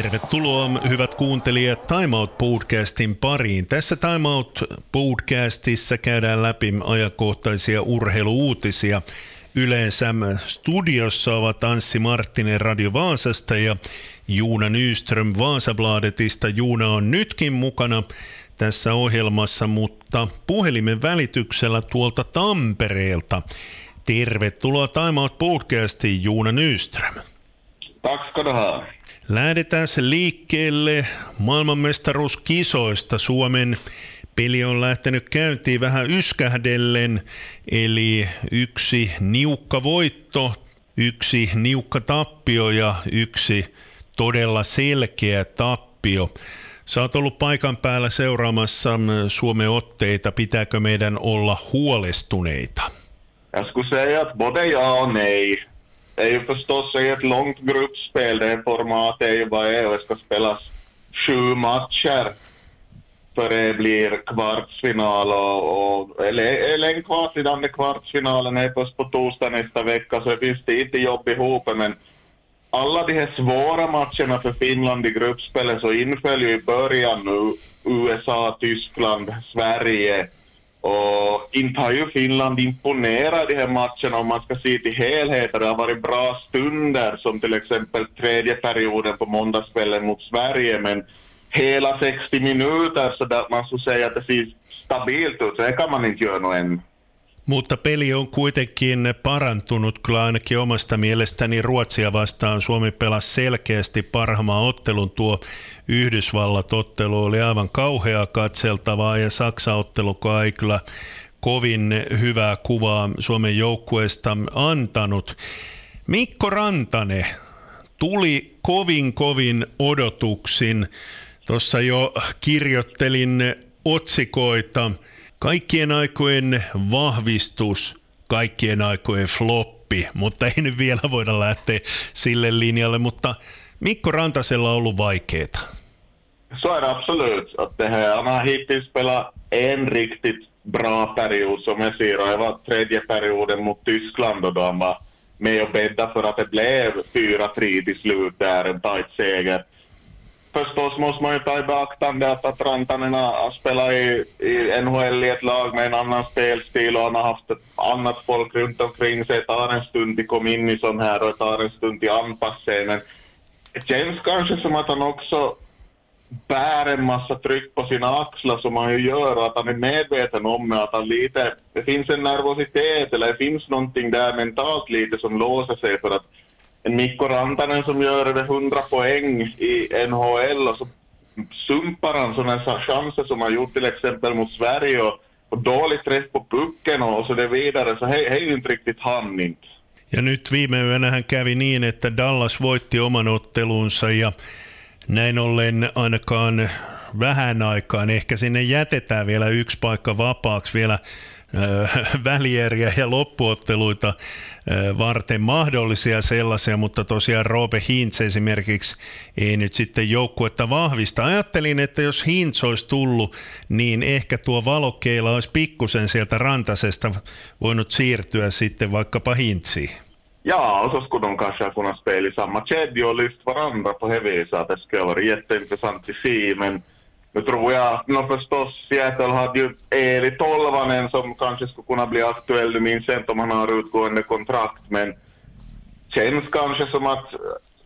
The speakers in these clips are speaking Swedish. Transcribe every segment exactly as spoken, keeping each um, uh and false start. Tervetuloa hyvät kuuntelijat Timeout-podcastin pariin. Tässä Timeout-podcastissa käydään läpi ajankohtaisia urheiluuutisia. Yleensä studiossa ovat Anssi Marttinen Radio Vaasasta ja Juuna Nyström Vasabladetista. Juuna on nytkin mukana tässä ohjelmassa, mutta puhelimen välityksellä tuolta Tampereelta. Tervetuloa Timeout-podcastiin Juuna Nyström. Tack ska du ha. Lähdetään liikkeelle maailmanmestaruuskisoista. Suomen peli on lähtenyt käyntiin vähän yskähdellen, eli yksi niukka voitto, yksi niukka tappio ja yksi todella selkeä tappio. Sä oot ollut paikan päällä seuraamassa Suomen otteita. Pitääkö meidän olla huolestuneita? Jag skulle säga att både ja och nej. Det är ju förstås ett långt gruppspel, det är formatet är ju vad det är och det ska spelas sju matcher för det blir kvartsfinal och, och eller, eller en kvart sedan med kvartsfinalen är först på torsdag nästa vecka så det finns det inte jobb ihop men alla de här svåra matcherna för Finland i gruppspelet så inföljer i början nu U S A, Tyskland, Sverige. Och inte har ju Finland imponerat de här matcherna om man ska se till helheten. Det har varit bra stunder som till exempel tredje perioden på måndagskvällen mot Sverige. Men hela sextio minuter så där man skulle säga att det ser stabilt ut. Så kan man inte göra något än. Mutta peli on kuitenkin parantunut kyllä ainakin omasta mielestäni Ruotsia vastaan. Suomi pelasi selkeästi parhaimman ottelun. Tuo Yhdysvallat-ottelu oli aivan kauheaa katseltavaa ja Saksa-ottelukaan ei kyllä kovin hyvää kuvaa Suomen joukkueesta antanut. Mikko Rantanen tuli kovin kovin odotuksin. Tuossa jo kirjoittelin otsikoita. Kaikkien aikojen vahvistus, kaikkien aikojen floppi, mutta ei nyt vielä voida lähteä sille linjalle, mutta Mikko Rantasella on ollut vaikeeta. Så är det absolut. Att det här, han har hittills spelat en riktigt bra period som jag ser och det var tredje perioden mot Tyskland och då han var med och bädda för att det blev fyra tre till slut där, en tajt seger. Förstås måste man ju ta i beaktande att Rantanen har spelat i, i N H L i ett lag med en annan spelstil och han har haft ett annat folk runt omkring sig. Det tar en stund till kom in i sån här och det tar en stund till anpassa sig. Men det känns kanske som att han också bär en massa tryck på sina axlar som han ju gör och att han är medveten om att han lite, det finns en nervositet eller det finns någonting där mentalt lite som låser sig för att en Mikko Rantanen som gör över hundra poäng i N H L och så sumpar han sådana chanser som han gjort till exempel mot Sverige och, och dålig träff på pucken och så det vidare. Så hej, hej inte riktigt han inte. Ja nyt viime yönä hän kävi niin, että Dallas voitti oman ottelunsa ja näin ollen ainakaan vähän aikaan. Ehkä sinne jätetään vielä yksi paikka vapaaksi vielä välieriä ja loppuotteluita varten mahdollisia sellaisia, mutta tosiaan Robe Hintz esimerkiksi ei nyt sitten joukkuetta vahvista. Ajattelin, että jos Hintz olisi tullut, niin ehkä tuo valokeila olisi pikkusen sieltä Rantasesta voinut siirtyä sitten vaikkapa Hintziin. Ja, och så skulle de kanske kunna spela i samma kedja och lyfta varandra på det viset att det skulle vara jätteintressant att se, men nu tror jag att no, förstås Seattle hade ju Eli Tolvanen som kanske skulle kunna bli aktuell, du minns inte om han har utgående kontrakt, men känns kanske som att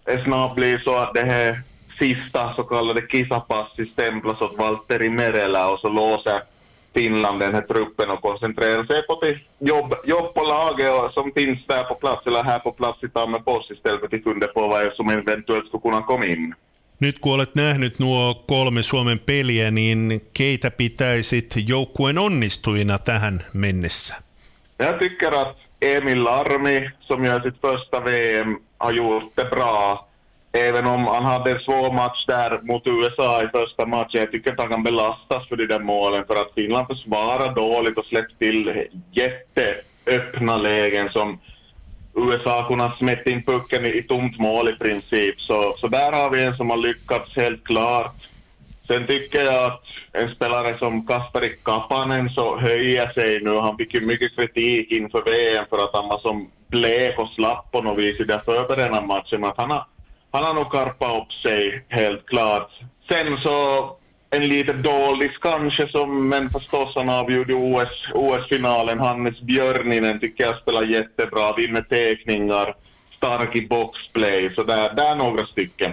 det snart blir så att det här sista så kallade kisapassi stämplas åt Valtteri Merela och så låser Finland den här truppen och koncentrerar sig på jobb, jobb på laget som finns där på plats eller här på plats i Tammerfors istället för att fundera på vad som eventuellt skulle kunna komma in. Nyt kun olet nähnyt nuo kolme Suomen peliä, niin keitä pitäisit joukkueen onnistujina tähän mennessä? Jag tycker att Emil Armi, som gör sitt första V M, har gjort det bra. Även om han hade en svår match där mot U S A i första matchen. Jag tycker att han kan belastas för de där målen för att Finland försvarar dåligt och släpper till jätteöppna lägen som U S A kunna smätta in pucken i tomt mål i princip. Så, så där har vi en som har lyckats helt klart. Sen tycker jag att en spelare som Kasperi Kapanen så höjer sig nu. Han fick ju mycket kritik inför V M för att han var som blek och slapp på något vis i den förberedande matchen. Men han har Han har nog karpat upp sig, helt klart. Sen så en liten dålig kanske, som, men förstås han avgjorde O S, O S-finalen. Hannes Björninen tycker jag spelar jättebra, vinner teckningar, stark i boxplay, så där, där några stycken.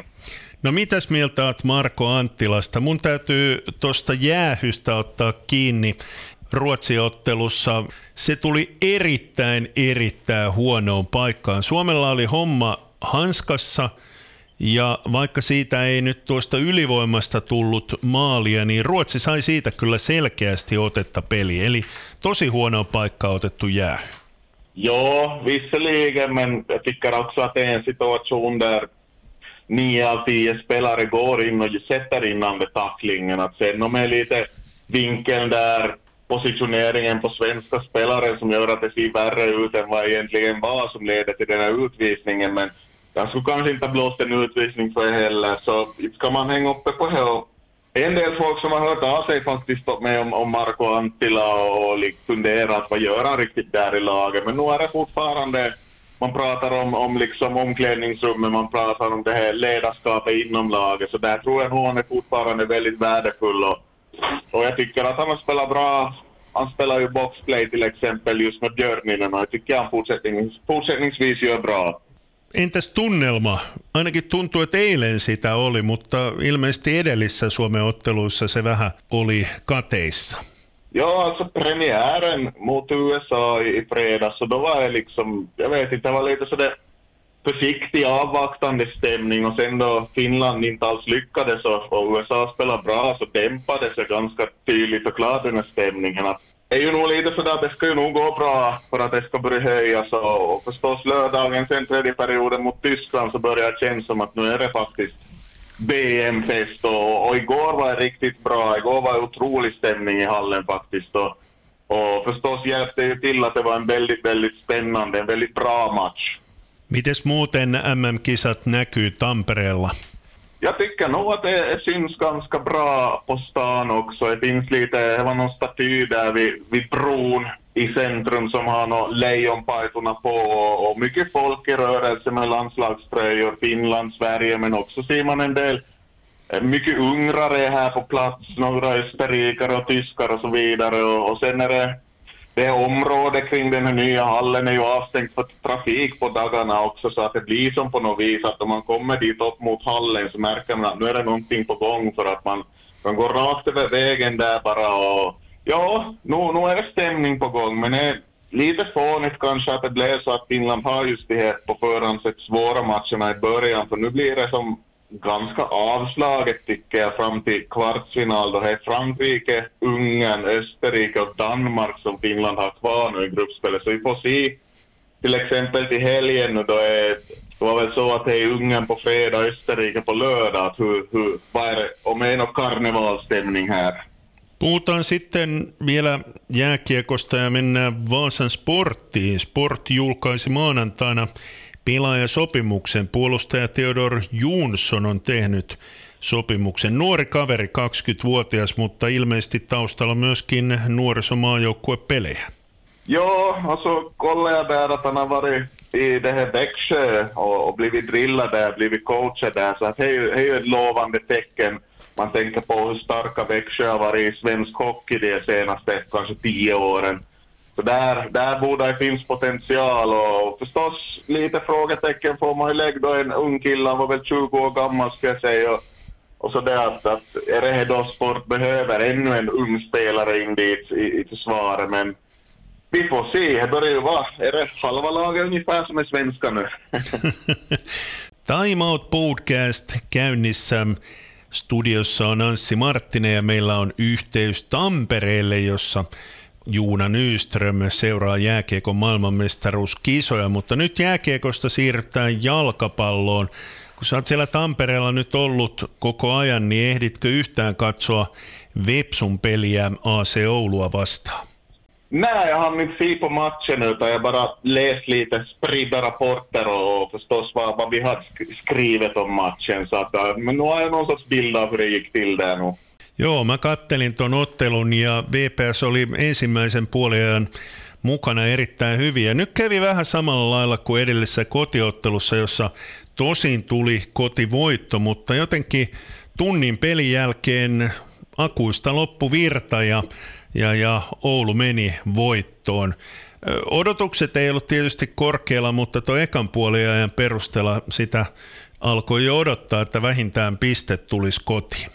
No mitäs mieltä olet Marko Anttilasta? Mun täytyy tuosta jäähystä ottaa kiinni Ruotsi-ottelussa. Se tuli erittäin, erittäin huonoon paikkaan. Suomella oli homma hanskassa, ja vaikka siitä ei nyt tuosta ylivoimasta tullut maalia, niin Ruotsi sai siitä kyllä selkeästi otetta peli. Eli tosi huonoon paikkaan otettu jäähy. Joo, visserligen, men jag tycker också att det är en situation där nio av tio spelare går in och sätter innan tacklingen. Att sen om det är lite vinkeln där, positioneringen på svenska spelare som gör att det ser värre ut än vad egentligen var som leder till den här utvisningen. Men jag skulle kanske inte ha blåst en utvisning för heller, så ska man hänga uppe på det. En del folk som har hört av sig faktiskt med om, om Marko Anttila och liksom funderat vad gör han riktigt där i laget. Men nu är det fortfarande, man pratar om, om liksom omklädningsrummet, man pratar om det här ledarskapet inom laget. Så där tror jag att han är fortfarande väldigt värdefull. Och, och jag tycker att han spelar bra. Han spelar ju boxplay till exempel just med Björninen, och jag tycker han fortsättnings, fortsättningsvis gör bra. Entäs tunnelma? Ainakin tuntuu, että eilen sitä oli, mutta ilmeisesti edellisissä Suomen otteluissa se vähän oli kateissa. Ja, alltså premiären mot U S A i fredags, så då var det liksom, jag vet inte, det var lite sådär försiktig, avvaktande stämning, och sen då Finland inte alls lyckades och U S A spelade bra, så dämpade sig ganska tydligt och klart den här stämningen. Att det är ju nog lite sådär att det ska ju nog gå bra för att det ska börja höjas, och, och förstås lördagen sen tredje perioden mot Tyskland så börjar det kännas som att nu är det faktiskt V M-fest, och, och igår var riktigt bra, igår var otrolig stämning i hallen faktiskt, och, och förstås hjälpte ju till att det var en väldigt, väldigt spännande, en väldigt bra match. Mites muuten M M-kisat näkyy Tampereella? Jag tycker nog att det syns ganska bra på stan också, det finns lite, det var någon staty där vid, vid bron i centrum som har någon lejonpajtorna på, och, och mycket folk i rörelse med landslagströjor, Finland, Sverige, men också ser man en del mycket ungrare här på plats, några österrikare och tyskar och så vidare, och, och sen är det, det området kring den här nya hallen är ju avstängt för trafik på dagarna också, så att det blir som på något vis att om man kommer dit upp mot hallen så märker man att nu är det någonting på gång, för att man, man går rakt över vägen där bara, och ja, nu, nu är det stämning på gång, men det är lite fånigt kanske att det blev så att Finland har just det här på förhand sett svåra matcherna i början, för nu blir det som ganska avslaget tycker jag fram till kvartsfinal, då det är Frankrike, Ungern, Österrike och Danmark som Finland har kvar nu i gruppspelet, så vi får se till exempel till helgen, och då är, det var väl så att det är Ungern på fredag, Österrike på lördag, hur, hur, vad är det, om det är någon karnevalstämning här. Puhutaan sitten vielä jääkiekosta ja mennään Vaasan Sporttiin. Sport julkaisi maanantaina pelaajasopimuksen. Puolustaja Theodor Junsson on tehnyt sopimuksen. Nuori kaveri, kaksikymmentävuotias, mutta ilmeisesti taustalla myöskin nuorisomaajoukkuepelejä. Joo, alltså kollar jag där att han har varit i det här Växjö och, och blivit drillad där, blivit coachad där, så det är ju ett lovande tecken. Man tänker på hur starka Växjö har varit i svensk hockey de senaste kanske tio åren. Så där, där borde det finns potential, och förstås lite frågetecken får man ju lägga då en ung kille, han var väl tjugo år gammal ska jag säga. Och, och så där att, att är det då Sport behöver ännu en ung spelare in dit i, i försvaret, men vi får se, det börjar ju vara, är det halva laget ungefär som är svenska nu? Timeout podcast käynnissä. Studiossa on Anssi Marttinen ja meillä on yhteys Tampereelle, jossa Juuna Nyström seuraa jääkiekon maailmanmestaruuskisoja, mutta nyt jääkiekosta siirrytään jalkapalloon. Kun sä oot siellä Tampereella nyt ollut koko ajan, niin ehditkö yhtään katsoa Vepsun peliä A C Oulua vastaan? Nej, jag har inte sett på matchen utan jag bara läst lite spridda rapporter och förstås vad, vad vi har skrivet om matchen. Så att, men nu har jag någon sorts bild av hur det gick till där nu. Joo, mä kattelin ton ottelun ja V P S oli ensimmäisen puoliajan mukana erittäin hyviä. Nyt kävi vähän samalla lailla kuin edellisessä kotiottelussa, jossa Tosin tuli kotivoitto, mutta jotenkin tunnin pelin jälkeen akuista loppu virta ja, ja, ja Oulu meni voittoon. Odotukset ei ollut tietysti korkealla, mutta tuo ekan puoliajan perusteella sitä alkoi jo odottaa, että vähintään piste tulisi kotiin.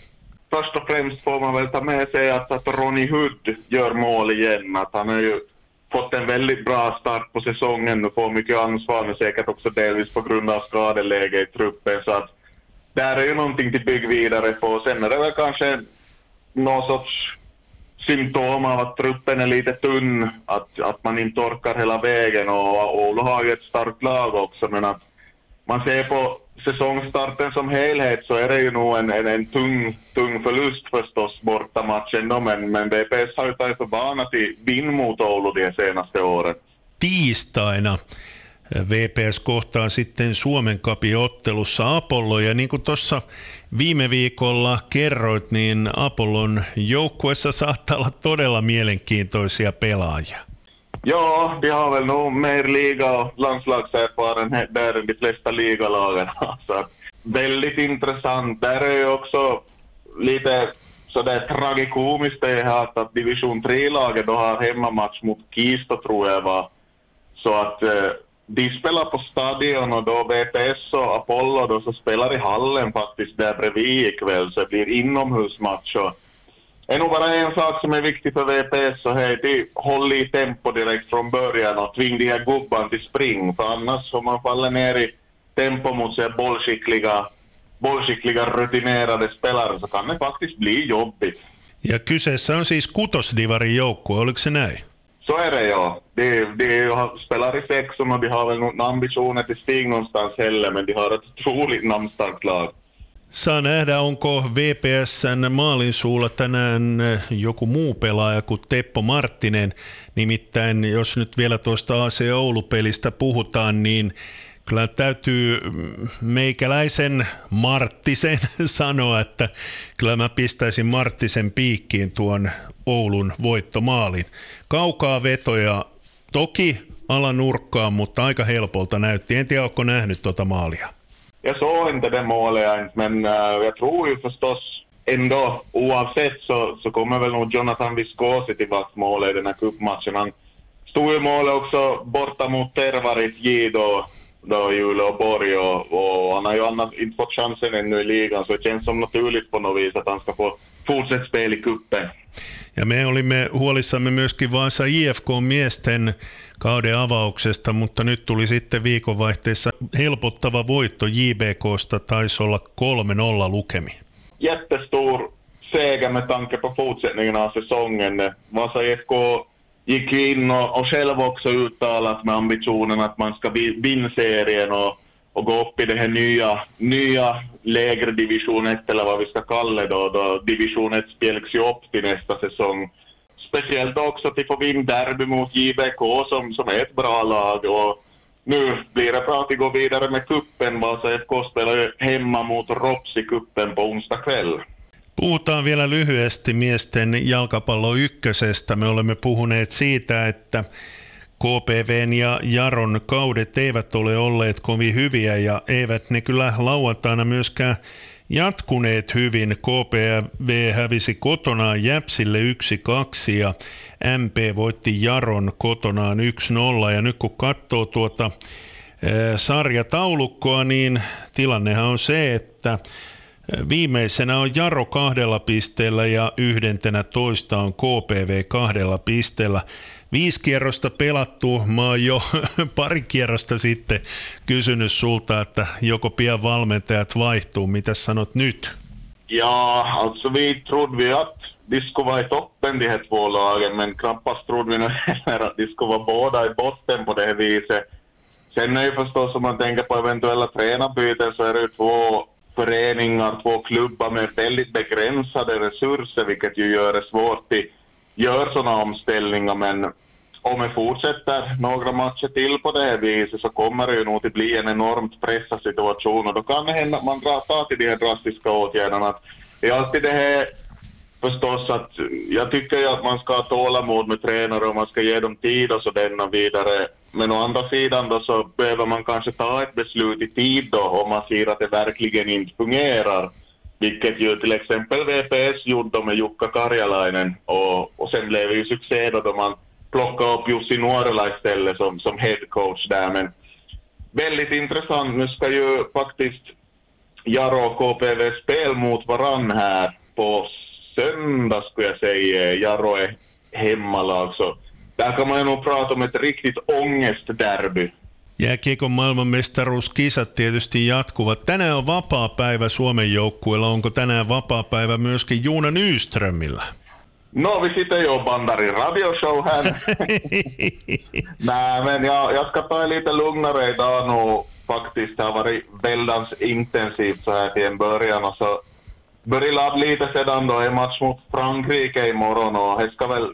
Först och främst får man väl ta med sig att, att Ronnie Hood gör mål igen. Att han har ju fått en väldigt bra start på säsongen och får mycket ansvar, men säkert också delvis på grund av skadeläge i truppen. Så att där är ju någonting till bygg vidare på. Sen är det väl kanske någon sorts symptom av att truppen är lite tunn, att, att man inte orkar hela vägen. Och Oulu har ju ett starkt lag också, men att man ser på säsongstarten som helhet så är det ju nog en, en, en tung, tung förlust förstås bortamatchen, men, men V P S har ju tagit för vana till vinn mot Oulu de senaste åren. Tiistaina V P S kohtaa sitten Suomen Cupin ottelussa Apollo, ja niin kuin tuossa viime viikolla kerroit, niin Apollon joukkuessa saattaa olla todella mielenkiintoisia pelaajia. Ja, de har väl nog mer liga- och landslagserfarenhet där än de flesta ligalagen. Så väldigt intressant. Där är ju också lite sådär tragikomiskt det här att division tre-laget då har hemmamatch mot Kista, tror jag var. Så att eh, de spelar på stadion, och då V P S och Apollo då så spelar i hallen faktiskt där bredvid ikväll, så det blir inomhusmatch. Och en och bara en sak som är viktig för V P S, så hej, det är håll i tempo direkt från början och tving de här gubban till spring. För annars om man faller ner i tempo mot så här bollskickliga, bollskickliga rutinerade spelare, så kan det faktiskt bli jobbigt. Ja kyseessä on siis kutosdivarin joukkue, oliko se näin? Så är det, ja. De, de spelar i sexan och de har väl någon ambition till stig någonstans heller, men de har ett otroligt namnstarkt lag. Saa nähdä, onko V P S:n maalin suulla tänään joku muu pelaaja kuin Teppo Marttinen. Nimittäin, jos nyt vielä tuosta A C Oulu-pelistä puhutaan, niin kyllä täytyy meikäläisen Marttisen sanoa, että kyllä mä pistäisin Marttisen piikkiin tuon Oulun voittomaalin. Kaukaa vetoja toki alanurkkaan, mutta aika helpolta näytti. En tiedä, oletko nähnyt tuota maalia? Jag såg inte det målet ens, men uh, jag tror ju förstås ändå, oavsett så, så kommer väl nog Jonathan Viscosi till vart målet i den här cupmatchen. Han stod ju målet också borta mot Tervarit J då, då i Uleåborg, och, och han har ju annars inte fått chansen ännu i ligan, så det känns som naturligt på något vis att han ska få fortsätta spela i kuppen. Ja me olimme huolissamme myöskin Vaasa I F K-miesten kauden avauksesta, mutta nyt tuli sitten viikonvaihteessa helpottava voitto J B K:sta, taisi olla kolme nolla lukemi. Jättestor seger med tanke på fortsättningen av säsongen. Vaasa I F K gick in och, och själv också uttalat med ambitionen att man ska vinna serien och, och gå upp i det här nya, nya lägre division ett, eller vad vi ska kalla det då, då division ett spelks ju upp till nästa säsong. Speciellt också att vi får vinna derby mot J B K som, som är ett bra lag, och nu blir det bra att gå vidare med kuppen. Vasa F K spelar hemma mot Rops i kuppen på onsdag kväll. Puhutaan vielä lyhyesti miesten jalkapallo ykkösestä. Me olemme puhuneet siitä, että K P V:n ja Jaron kaudet eivät ole olleet kovin hyviä, ja eivät ne kyllä lauantaina myöskään jatkuneet hyvin. K P V hävisi kotonaan Jäpsille yksi kaksi ja M P voitti Jaron kotonaan yksi nolla. Ja nyt kun katsoo tuota sarjataulukkoa, niin tilannehan on se, että viimeisenä on Jaro kahdella pisteellä ja yhdentenä toista on K P V kahdella pisteellä. Viisi kierrosta pelattu. Mä oon jo pari kierrosta sitten kysynyt sulta, että joko pian valmentajat vaihtuu. Mitä sanot nyt? Ja, alltså vi trodde vi att de skulle vara i toppen de här två lagen, men knappast trodde vi heller att de skulle vara båda i botten på det här viset. Sen är ju förstås, om man tänker på eventuella tränarbyten, så är det ju två föreningar, två klubbar med väldigt begränsade resurser, vilket ju gör det svårt i gör sådana omställningar, men om vi fortsätter några matcher till på det här viset så kommer det ju nog att bli en enormt pressad situation, och då kan det hända att man tar till de här drastiska åtgärderna. Det är alltid det här förstås, att jag tycker att man ska ha tålamod med tränare och man ska ge dem tid och så denna vidare, Men å andra sidan då så behöver man kanske ta ett beslut i tid då om man ser att det verkligen inte fungerar. Vilket ju till exempel V P S gjorde med Jukka Karjalainen och, och sen blev det ju succé då, då man plockade upp Jussi Norela istället som, som headcoach där. Men väldigt intressant, nu ska ju faktiskt Jaro och K P V spel mot varann här på söndag skulle jag säga. Jaro är hemmalag så där kan man ju nog prata om ett riktigt ångestderby. Jääkiekon maailmanmestaruuskisat tietysti jatkuvat. Tänään on vapaa päivä Suomen joukkueella. Onko tänään vapaa päivä myöskin Juuna Nyströmillä? No, vi sitter ju och bandar i radioshow här. Nej, men jag, jag ska ta lite lugnare idag nu faktiskt. Det har varit väldigt intensivt så här till en början. Och så börjar ladd lite sedan då är match mot Frankrike imorgon och det ska väl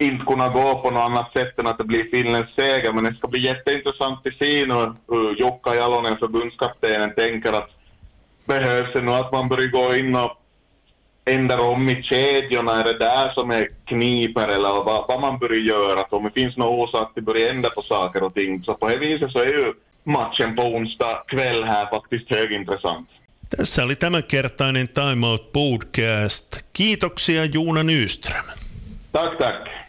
inte kunna gå på något annat sätt än att det blir Finlands seger. Men det ska bli jätteintressant att se nu hur Jukka Jalonen, förbundskaptenen, tänker att behövs det nu att man börjar gå in och ändra om i kedjorna. Är det där som är kniper eller vad, vad man börjar göra? Att om det finns någon orsak till att börja ändra på saker och ting. Så på det viset så är ju matchen på onsdag kväll här faktiskt högintressant. Tässä oli tämänkertainen Timeout Podcast. Kiitoksia Juuna Nyström. Tack, tack.